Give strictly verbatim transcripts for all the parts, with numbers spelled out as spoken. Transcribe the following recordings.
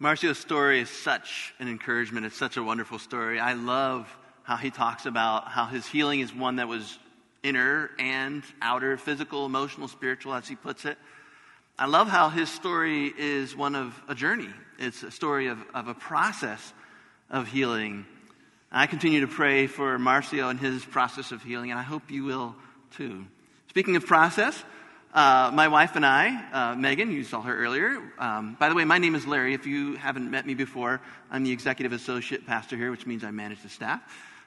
Marcio's story is such an encouragement. It's such a wonderful story. I love how he talks about how his healing is one that was inner and outer, physical, emotional, spiritual, as he puts it. I love how his story is one of a journey. It's a story of, of a process of healing. I continue to pray for Marcio and his process of healing, and I hope you will too. Speaking of process, Uh, my wife and I, uh, Megan, you saw her earlier. Um, by the way, my name is Larry. If you haven't met me before, I'm the executive associate pastor here, which means I manage the staff.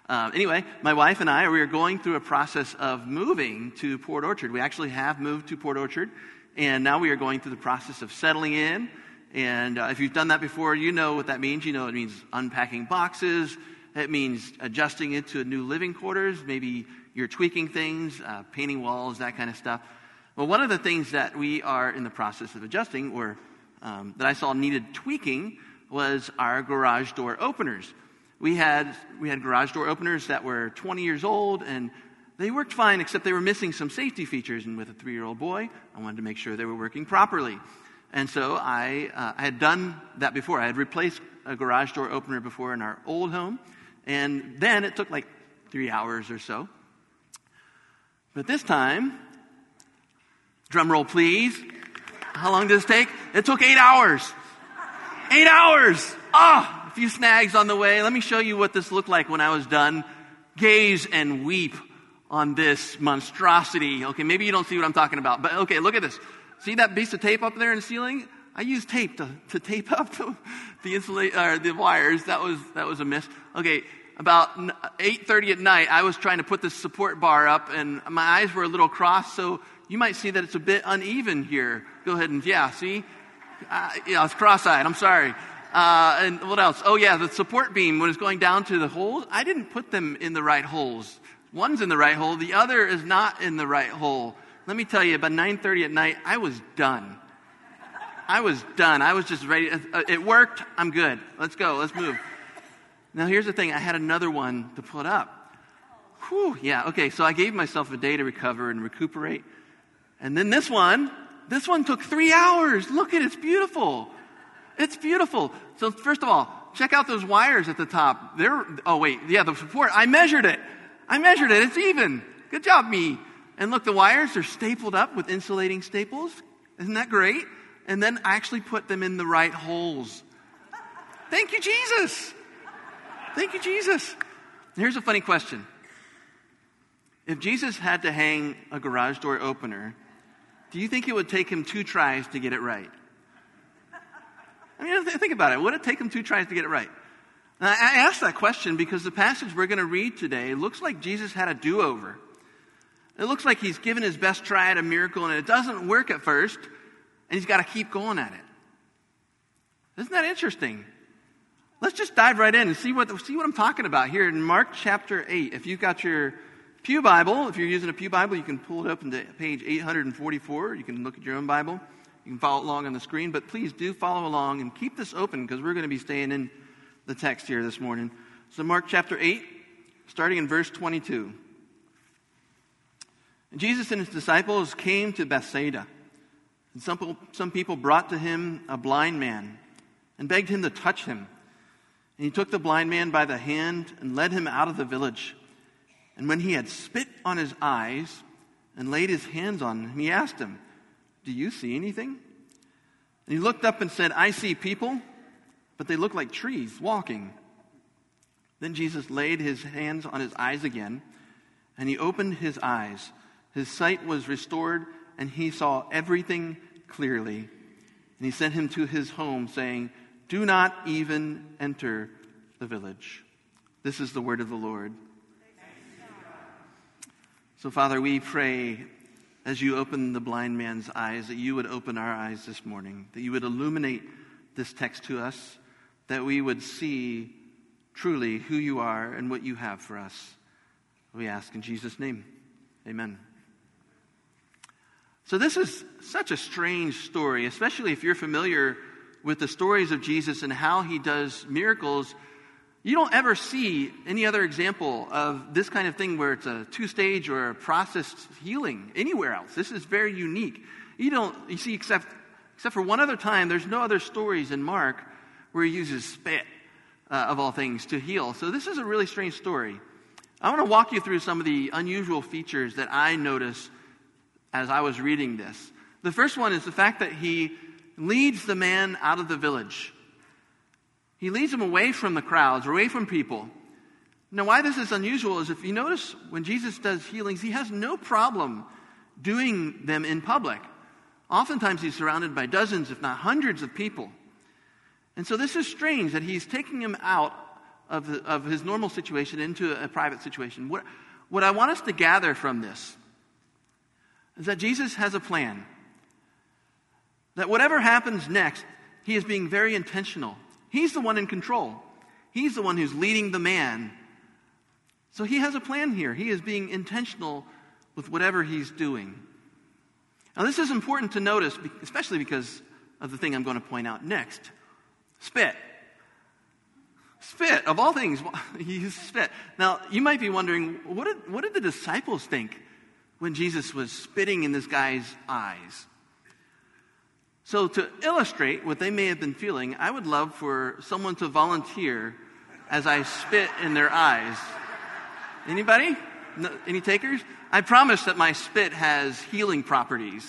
Uh, anyway, my wife and I, we are going through a process of moving to Port Orchard. We actually have moved to Port Orchard, and now we are going through the process of settling in. And uh, if you've done that before, you know what that means. You know it means unpacking boxes. It means adjusting into a new living quarters. Maybe you're tweaking things, uh, painting walls, that kind of stuff. Well, one of the things that we are in the process of adjusting, or um, that I saw needed tweaking, was our garage door openers. We had we had garage door openers that were twenty years old, and they worked fine, except they were missing some safety features. And with a three-year-old boy, I wanted to make sure they were working properly. And so I, uh, I had done that before. I had replaced a garage door opener before in our old home, and then it took like three hours or so. But this time... Drum roll, please. How long did this take? It took eight hours. Eight hours. Ah, oh, a few snags on the way. Let me show you what this looked like when I was done. Gaze and weep on this monstrosity. Okay, maybe you don't see what I'm talking about, but okay, look at this. See that piece of tape up there in the ceiling? I used tape to, to tape up the, the insulate or the wires. That was that was a miss. Okay. About eight thirty at night, I was trying to put this support bar up, and my eyes were a little crossed, so you might see that it's a bit uneven here. Go ahead and, yeah, see? Uh, yeah, it's cross-eyed. I'm sorry. Uh, and what else? Oh, yeah, the support beam, when it's going down to the holes, I didn't put them in the right holes. One's in the right hole. The other is not in the right hole. Let me tell you, about nine thirty at night, I was done. I was done. I was just ready. It worked. I'm good. Let's go. Let's move. Now, here's the thing. I had another one to put up. Whew, yeah, okay. So I gave myself a day to recover and recuperate. And then this one, this one took three hours. Look at it. It's beautiful. It's beautiful. So first of all, check out those wires at the top. They're, oh, wait. Yeah, the support. I measured it. I measured it. It's even. Good job, me. And look, the wires are stapled up with insulating staples. Isn't that great? And then I actually put them in the right holes. Thank you, Jesus. Thank you, Jesus. Here's a funny question. If Jesus had to hang a garage door opener, do you think it would take him two tries to get it right? I mean, th- think about it. Would it take him two tries to get it right? And I, I asked that question because the passage we're going to read today looks like Jesus had a do-over. It looks like he's given his best try at a miracle, and it doesn't work at first, and he's got to keep going at it. Isn't that interesting? Let's just dive right in and see what see what I'm talking about here in Mark chapter eight. If you've got your pew Bible, if you're using a pew Bible, you can pull it up into page eight forty-four. You can look at your own Bible. You can follow along on the screen, but please do follow along and keep this open because we're going to be staying in the text here this morning. So Mark chapter eight, starting in verse twenty-two. And Jesus and his disciples came to Bethsaida, and some, some people brought to him a blind man and begged him to touch him. And he took the blind man by the hand and led him out of the village. And when he had spit on his eyes and laid his hands on him, he asked him, "Do you see anything?" And he looked up and said, "I see people, but they look like trees walking." Then Jesus laid his hands on his eyes again, and he opened his eyes. His sight was restored, and he saw everything clearly. And he sent him to his home, saying, "Do not even enter the village." This is the word of the Lord. So, Father, we pray as you open the blind man's eyes that you would open our eyes this morning, that you would illuminate this text to us, that we would see truly who you are and what you have for us. We ask in Jesus' name. Amen. So this is such a strange story, especially if you're familiar with the stories of Jesus and how he does miracles. You don't ever see any other example of this kind of thing where it's a two-stage or a processed healing anywhere else. This is very unique. You don't you see except except for one other time, there's no other stories in Mark where he uses spit, uh, of all things, to heal. So this is a really strange story. I want to walk you through some of the unusual features that I noticed as I was reading this. The first one is the fact that he leads the man out of the village. He leads him away from the crowds, away from people. Now, why this is unusual is if you notice when Jesus does healings, he has no problem doing them in public. Oftentimes he's surrounded by dozens, if not hundreds of people. And so this is strange that he's taking him out of the, of his normal situation into a private situation. What, what I want us to gather from this is that Jesus has a plan. That whatever happens next, he is being very intentional. He's the one in control. He's the one who's leading the man. So he has a plan here. He is being intentional with whatever he's doing. Now this is important to notice, especially because of the thing I'm going to point out next. Spit. Spit, of all things, he used spit. Now you might be wondering, what did, what did the disciples think when Jesus was spitting in this guy's eyes? So to illustrate what they may have been feeling, I would love for someone to volunteer as I spit in their eyes. Anybody? No, any takers? I promise that my spit has healing properties.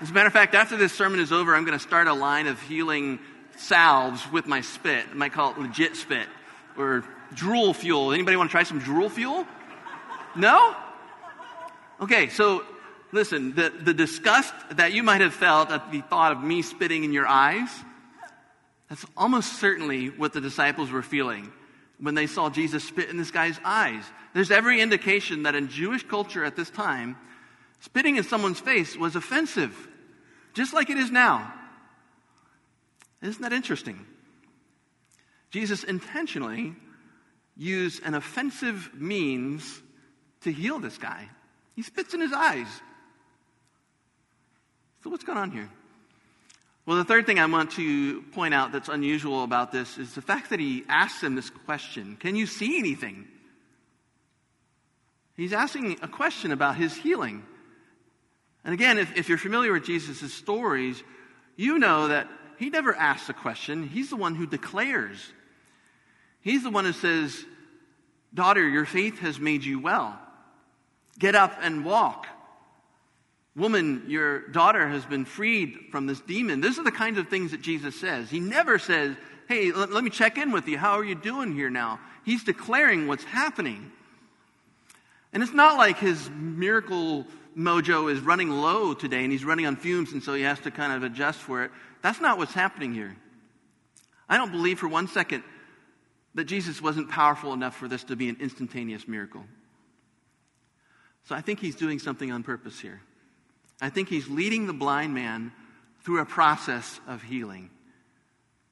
As a matter of fact, after this sermon is over, I'm going to start a line of healing salves with my spit. I might call it legit spit or drool fuel. Anybody want to try some drool fuel? No? Okay, so... Listen, the, the disgust that you might have felt at the thought of me spitting in your eyes, that's almost certainly what the disciples were feeling when they saw Jesus spit in this guy's eyes. There's every indication that in Jewish culture at this time, spitting in someone's face was offensive, just like it is now. Isn't that interesting? Jesus intentionally used an offensive means to heal this guy. He spits in his eyes. So what's going on here? Well, the third thing I want to point out that's unusual about this is the fact that he asks him this question. Can you see anything? He's asking a question about his healing. And again, if, if you're familiar with Jesus' stories, you know that he never asks a question. He's the one who declares. He's the one who says, "Daughter, your faith has made you well. Get up and walk. Woman, your daughter has been freed from this demon." These are the kinds of things that Jesus says. He never says, "Hey, let, let me check in with you. How are you doing here now?" He's declaring what's happening. And it's not like his miracle mojo is running low today and he's running on fumes and so he has to kind of adjust for it. That's not what's happening here. I don't believe for one second that Jesus wasn't powerful enough for this to be an instantaneous miracle. So I think he's doing something on purpose here. I think he's leading the blind man through a process of healing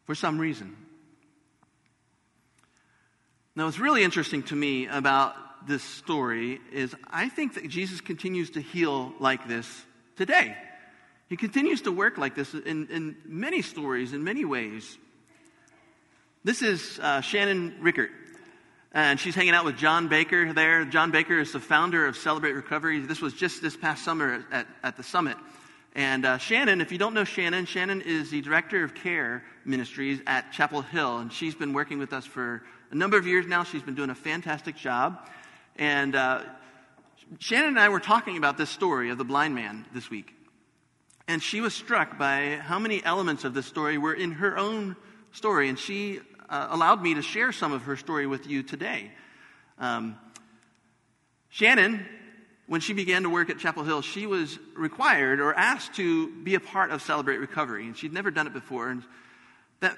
for some reason. Now, what's really interesting to me about this story is I think that Jesus continues to heal like this today. He continues to work like this in, in many stories, in many ways. This is uh, Shannon Rickert. And she's hanging out with John Baker there. John Baker is the founder of Celebrate Recovery. This was just this past summer at, at the Summit. And uh, Shannon, if you don't know Shannon, Shannon is the director of care ministries at Chapel Hill. And she's been working with us for a number of years now. She's been doing a fantastic job. And uh, Shannon and I were talking about this story of the blind man this week. And she was struck by how many elements of this story were in her own story. And she... Uh, allowed me to share some of her story with you today. Um, Shannon, when she began to work at Chapel Hill, she was required or asked to be a part of Celebrate Recovery, and she'd never done it before. And that,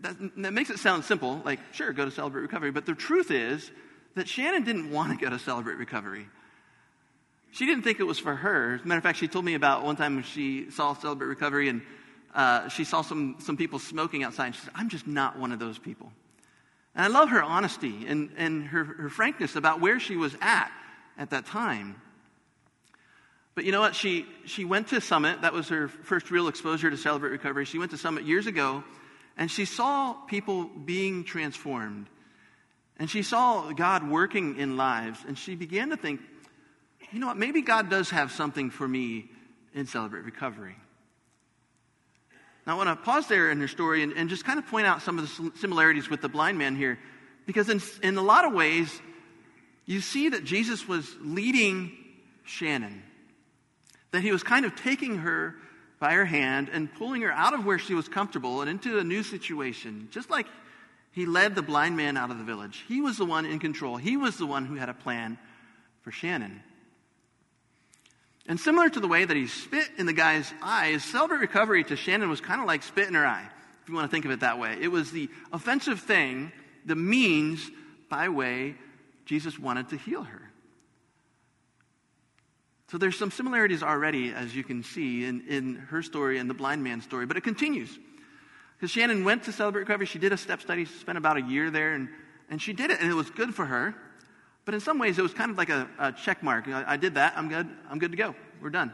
that, that makes it sound simple, like, sure, go to Celebrate Recovery. But the truth is that Shannon didn't want to go to Celebrate Recovery. She didn't think it was for her. As a matter of fact, she told me about one time when she saw Celebrate Recovery and Uh, she saw some, some people smoking outside, and she said, "I'm just not one of those people." And I love her honesty and, and her, her frankness about where she was at at that time. But you know what? She, she went to Summit. That was her first real exposure to Celebrate Recovery. She went to Summit years ago, and she saw people being transformed. And she saw God working in lives, and she began to think, you know what? Maybe God does have something for me in Celebrate Recovery. Now, I want to pause there in your story and, and just kind of point out some of the similarities with the blind man here. Because in, in a lot of ways, you see that Jesus was leading Shannon. That he was kind of taking her by her hand and pulling her out of where she was comfortable and into a new situation. Just like he led the blind man out of the village. He was the one in control. He was the one who had a plan for Shannon. And similar to the way that he spit in the guy's eyes, Celebrate Recovery to Shannon was kind of like spit in her eye, if you want to think of it that way. It was the offensive thing, the means by way Jesus wanted to heal her. So there's some similarities already, as you can see, in, in her story and the blind man's story. But it continues. Because Shannon went to Celebrate Recovery. She did a step study. She spent about a year there. And, and she did it. And it was good for her. But in some ways, it was kind of like a, a check mark. I, I did that. I'm good. I'm good to go. We're done.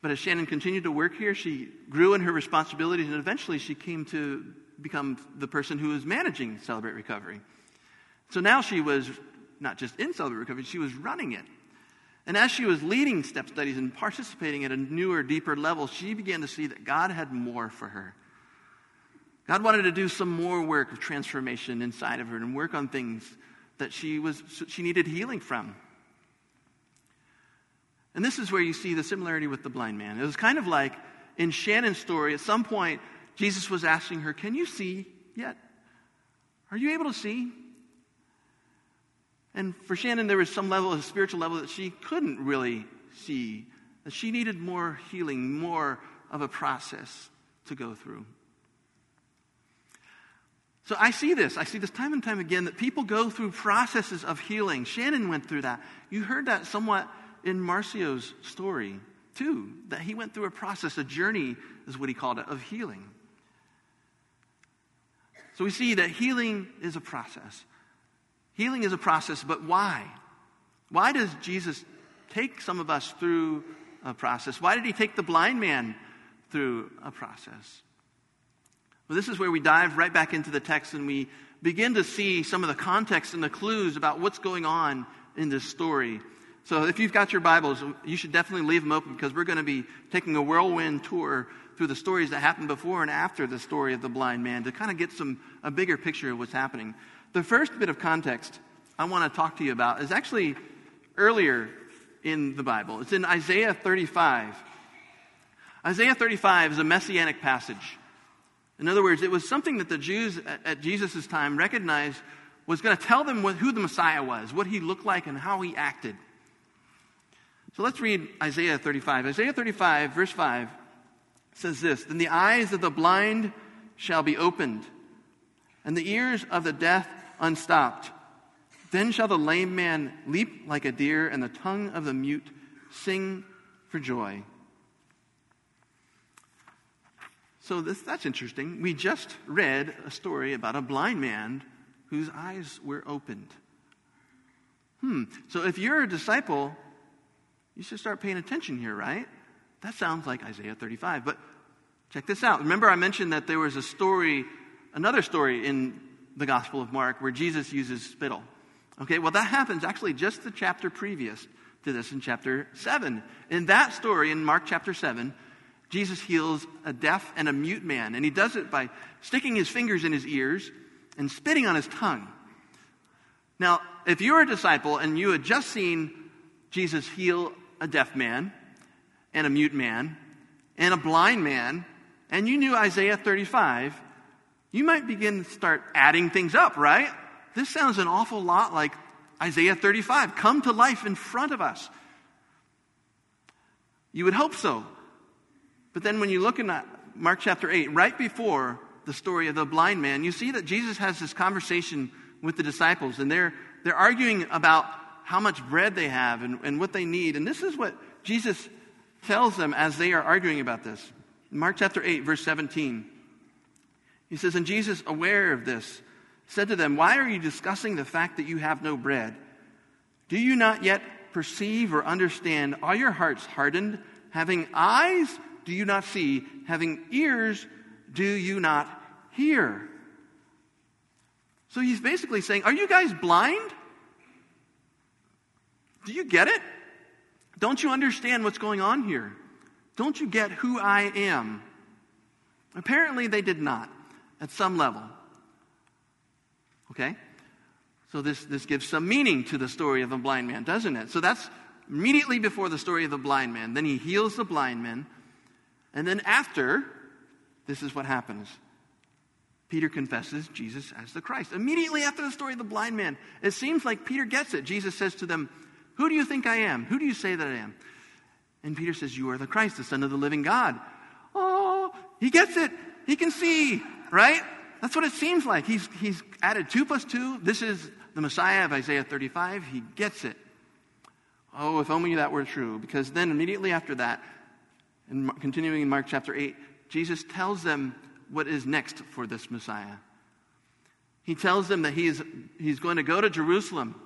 But as Shannon continued to work here, she grew in her responsibilities. And eventually, she came to become the person who was managing Celebrate Recovery. So now she was not just in Celebrate Recovery. She was running it. And as she was leading step studies and participating at a newer, deeper level, she began to see that God had more for her. God wanted to do some more work of transformation inside of her and work on things that she was she needed healing from. And this is where you see the similarity with the blind man. It was kind of like in Shannon's story, at some point, Jesus was asking her, "Can you see yet? Are you able to see?" And for Shannon, there was some level, a spiritual level, that she couldn't really see. That she needed more healing, more of a process to go through. So I see this. I see this time and time again that people go through processes of healing. Shannon went through that. You heard that somewhat in Marcio's story, too. That he went through a process, a journey is what he called it, of healing. So we see that healing is a process. Healing is a process, but why? Why does Jesus take some of us through a process? Why did he take the blind man through a process? Well, this is where we dive right back into the text and we begin to see some of the context and the clues about what's going on in this story. So if you've got your Bibles, you should definitely leave them open because we're going to be taking a whirlwind tour through the stories that happened before and after the story of the blind man to kind of get some a bigger picture of what's happening. The first bit of context I want to talk to you about is actually earlier in the Bible. It's in Isaiah thirty-five. Isaiah thirty-five is a messianic passage. In other words, it was something that the Jews at Jesus' time recognized was going to tell them what, who the Messiah was, what he looked like, and how he acted. So let's read Isaiah thirty-five. Isaiah thirty-five, verse five, says this, "Then the eyes of the blind shall be opened, and the ears of the deaf unstopped. Then shall the lame man leap like a deer, and the tongue of the mute sing for joy." So this, that's interesting. We just read a story about a blind man whose eyes were opened. Hmm. So if you're a disciple, you should start paying attention here, right? That sounds like Isaiah thirty-five. But check this out. Remember I mentioned that there was a story... Another story in the Gospel of Mark where Jesus uses spittle. Okay, well that happens actually just the chapter previous to this in chapter seven. In that story in Mark chapter seven, Jesus heals a deaf and a mute man. And he does it by sticking his fingers in his ears and spitting on his tongue. Now, if you're a disciple and you had just seen Jesus heal a deaf man and a mute man and a blind man, and you knew Isaiah thirty-five... you might begin to start adding things up, right? This sounds an awful lot like Isaiah thirty-five. Come to life in front of us. You would hope so. But then when you look in Mark chapter eight, right before the story of the blind man, you see that Jesus has this conversation with the disciples. And they're, they're arguing about how much bread they have and, and what they need. And this is what Jesus tells them as they are arguing about this. Mark chapter eight, verse seventeen. He says, "And Jesus, aware of this, said to them, 'Why are you discussing the fact that you have no bread? Do you not yet perceive or understand? Are your hearts hardened? Having eyes, do you not see? Having ears, do you not hear?'" So he's basically saying, are you guys blind? Do you get it? Don't you understand what's going on here? Don't you get who I am? Apparently they did not, at some level. Okay? So this, this gives some meaning to the story of the blind man, doesn't it? So that's immediately before the story of the blind man. Then he heals the blind man. And then after, this is what happens. Peter confesses Jesus as the Christ. Immediately after the story of the blind man, it seems like Peter gets it. Jesus says to them, "Who do you think I am? Who do you say that I am?" And Peter says, "You are the Christ, the Son of the living God." Oh, he gets it. He can see, right? That's what it seems like. He's he's added two plus two. This is the Messiah of Isaiah thirty-five. He gets it. Oh, if only that were true. Because then immediately after that, and continuing in Mark chapter eight, Jesus tells them what is next for this Messiah. He tells them that he is, he's going to go to Jerusalem,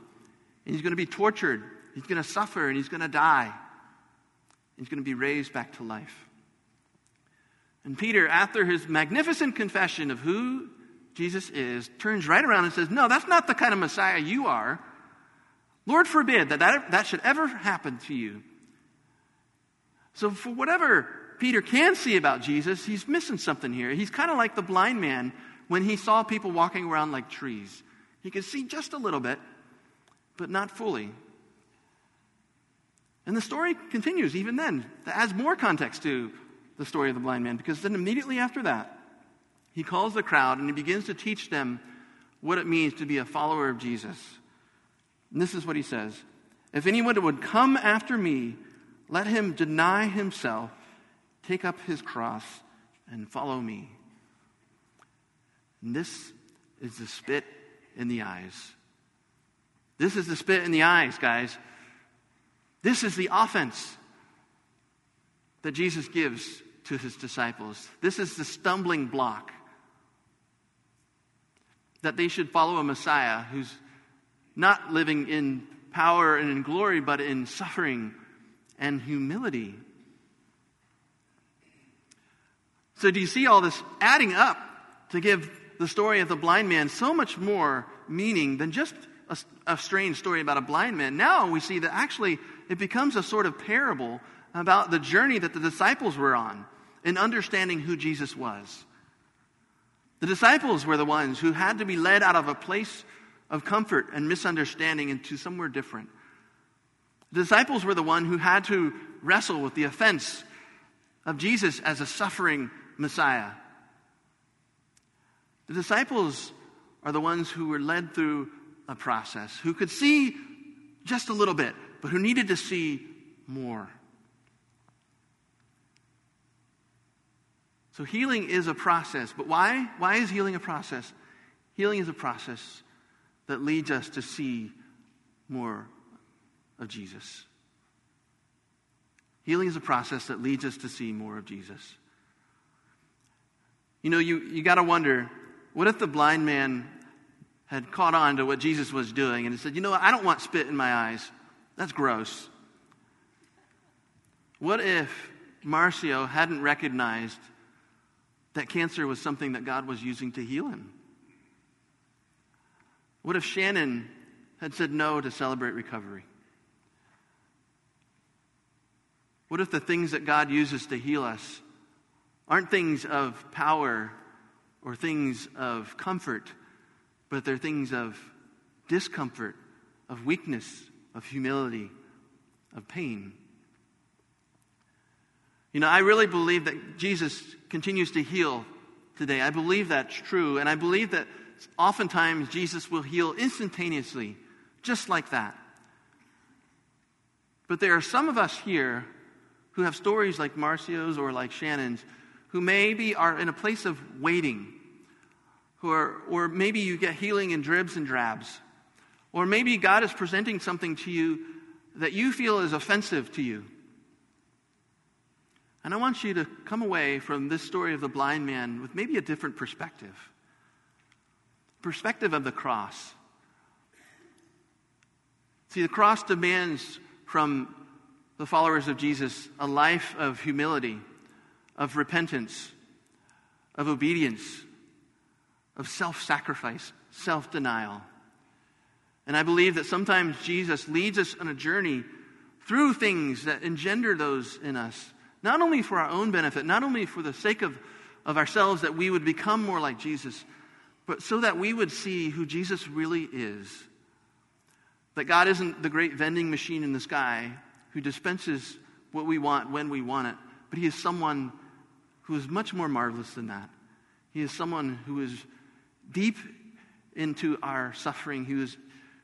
and he's going to be tortured, he's going to suffer, and he's going to die. He's going to be raised back to life. And Peter, after his magnificent confession of who Jesus is, turns right around and says, "No, that's not the kind of Messiah you are. Lord forbid that that, that should ever happen to you." So for whatever Peter can see about Jesus, he's missing something here. He's kind of like the blind man when he saw people walking around like trees. He could see just a little bit, but not fully. And the story continues even then. That adds more context to the story of the blind man, because then immediately after that, he calls the crowd and he begins to teach them what it means to be a follower of Jesus. And this is what he says: "If anyone would come after me, let him deny himself, take up his cross, and follow me." And this is the spit in the eyes. This is the spit in the eyes, guys. This is the offense that Jesus gives to his disciples. This is the stumbling block that they should follow a Messiah who's not living in power and in glory, but in suffering and humility. So do you see all this adding up to give the story of the blind man so much more meaning than just a, a strange story about a blind man? Now we see that actually it becomes a sort of parable about the journey that the disciples were on in understanding who Jesus was. The disciples were the ones who had to be led out of a place of comfort and misunderstanding into somewhere different. The disciples were the one who had to wrestle with the offense of Jesus as a suffering Messiah. The disciples are the ones who were led through a process, who could see just a little bit, but who needed to see more. So healing is a process. But why? Why is healing a process? Healing is a process that leads us to see more of Jesus. Healing is a process that leads us to see more of Jesus. You know, you, you got to wonder, what if the blind man had caught on to what Jesus was doing and said, "You know what? I don't want spit in my eyes. That's gross." What if Marcio hadn't recognized that cancer was something that God was using to heal him? What if Shannon had said no to Celebrate Recovery? What if the things that God uses to heal us aren't things of power or things of comfort, but they're things of discomfort, of weakness, of humility, of pain? You know, I really believe that Jesus continues to heal today. I believe that's true. And I believe that oftentimes Jesus will heal instantaneously, just like that. But there are some of us here who have stories like Marcio's or like Shannon's, who maybe are in a place of waiting, who are, or maybe you get healing in dribs and drabs, or maybe God is presenting something to you that you feel is offensive to you. And I want you to come away from this story of the blind man with maybe a different perspective. Perspective of the cross. See, the cross demands from the followers of Jesus a life of humility, of repentance, of obedience, of self-sacrifice, self-denial. And I believe that sometimes Jesus leads us on a journey through things that engender those in us, not only for our own benefit, not only for the sake of of ourselves, that we would become more like Jesus, but so that we would see who Jesus really is. That God isn't the great vending machine in the sky who dispenses what we want when we want it, but he is someone who is much more marvelous than that. He is someone who is deep into our suffering, who is,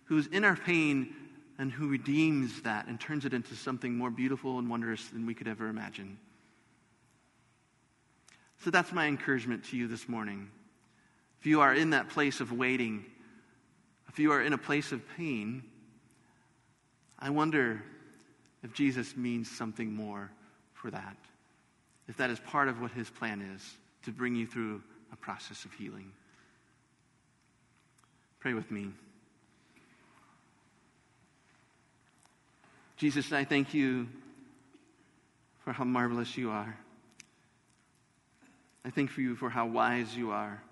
who is in our pain, and who redeems that and turns it into something more beautiful and wondrous than we could ever imagine. So that's my encouragement to you this morning. If you are in that place of waiting, if you are in a place of pain, I wonder if Jesus means something more for that. If that is part of what his plan is, to bring you through a process of healing. Pray with me. Jesus, I thank you for how marvelous you are. I thank you for how wise you are.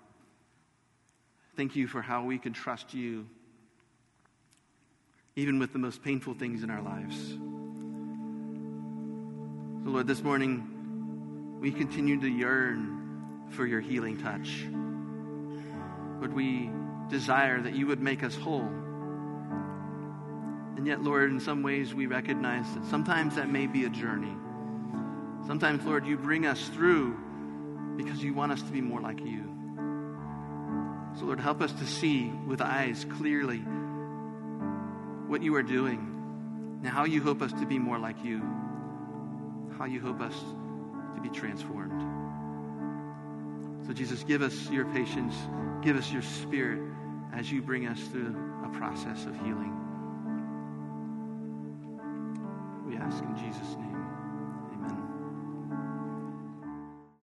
Thank you for how we can trust you, even with the most painful things in our lives. So Lord, this morning, we continue to yearn for your healing touch. Lord, we desire that you would make us whole. And yet, Lord, in some ways we recognize that sometimes that may be a journey. Sometimes, Lord, you bring us through because you want us to be more like you. So, Lord, help us to see with eyes clearly what you are doing and how you hope us to be more like you, how you hope us to be transformed. So, Jesus, give us your patience, give us your spirit as you bring us through a process of healing. We ask in Jesus' name.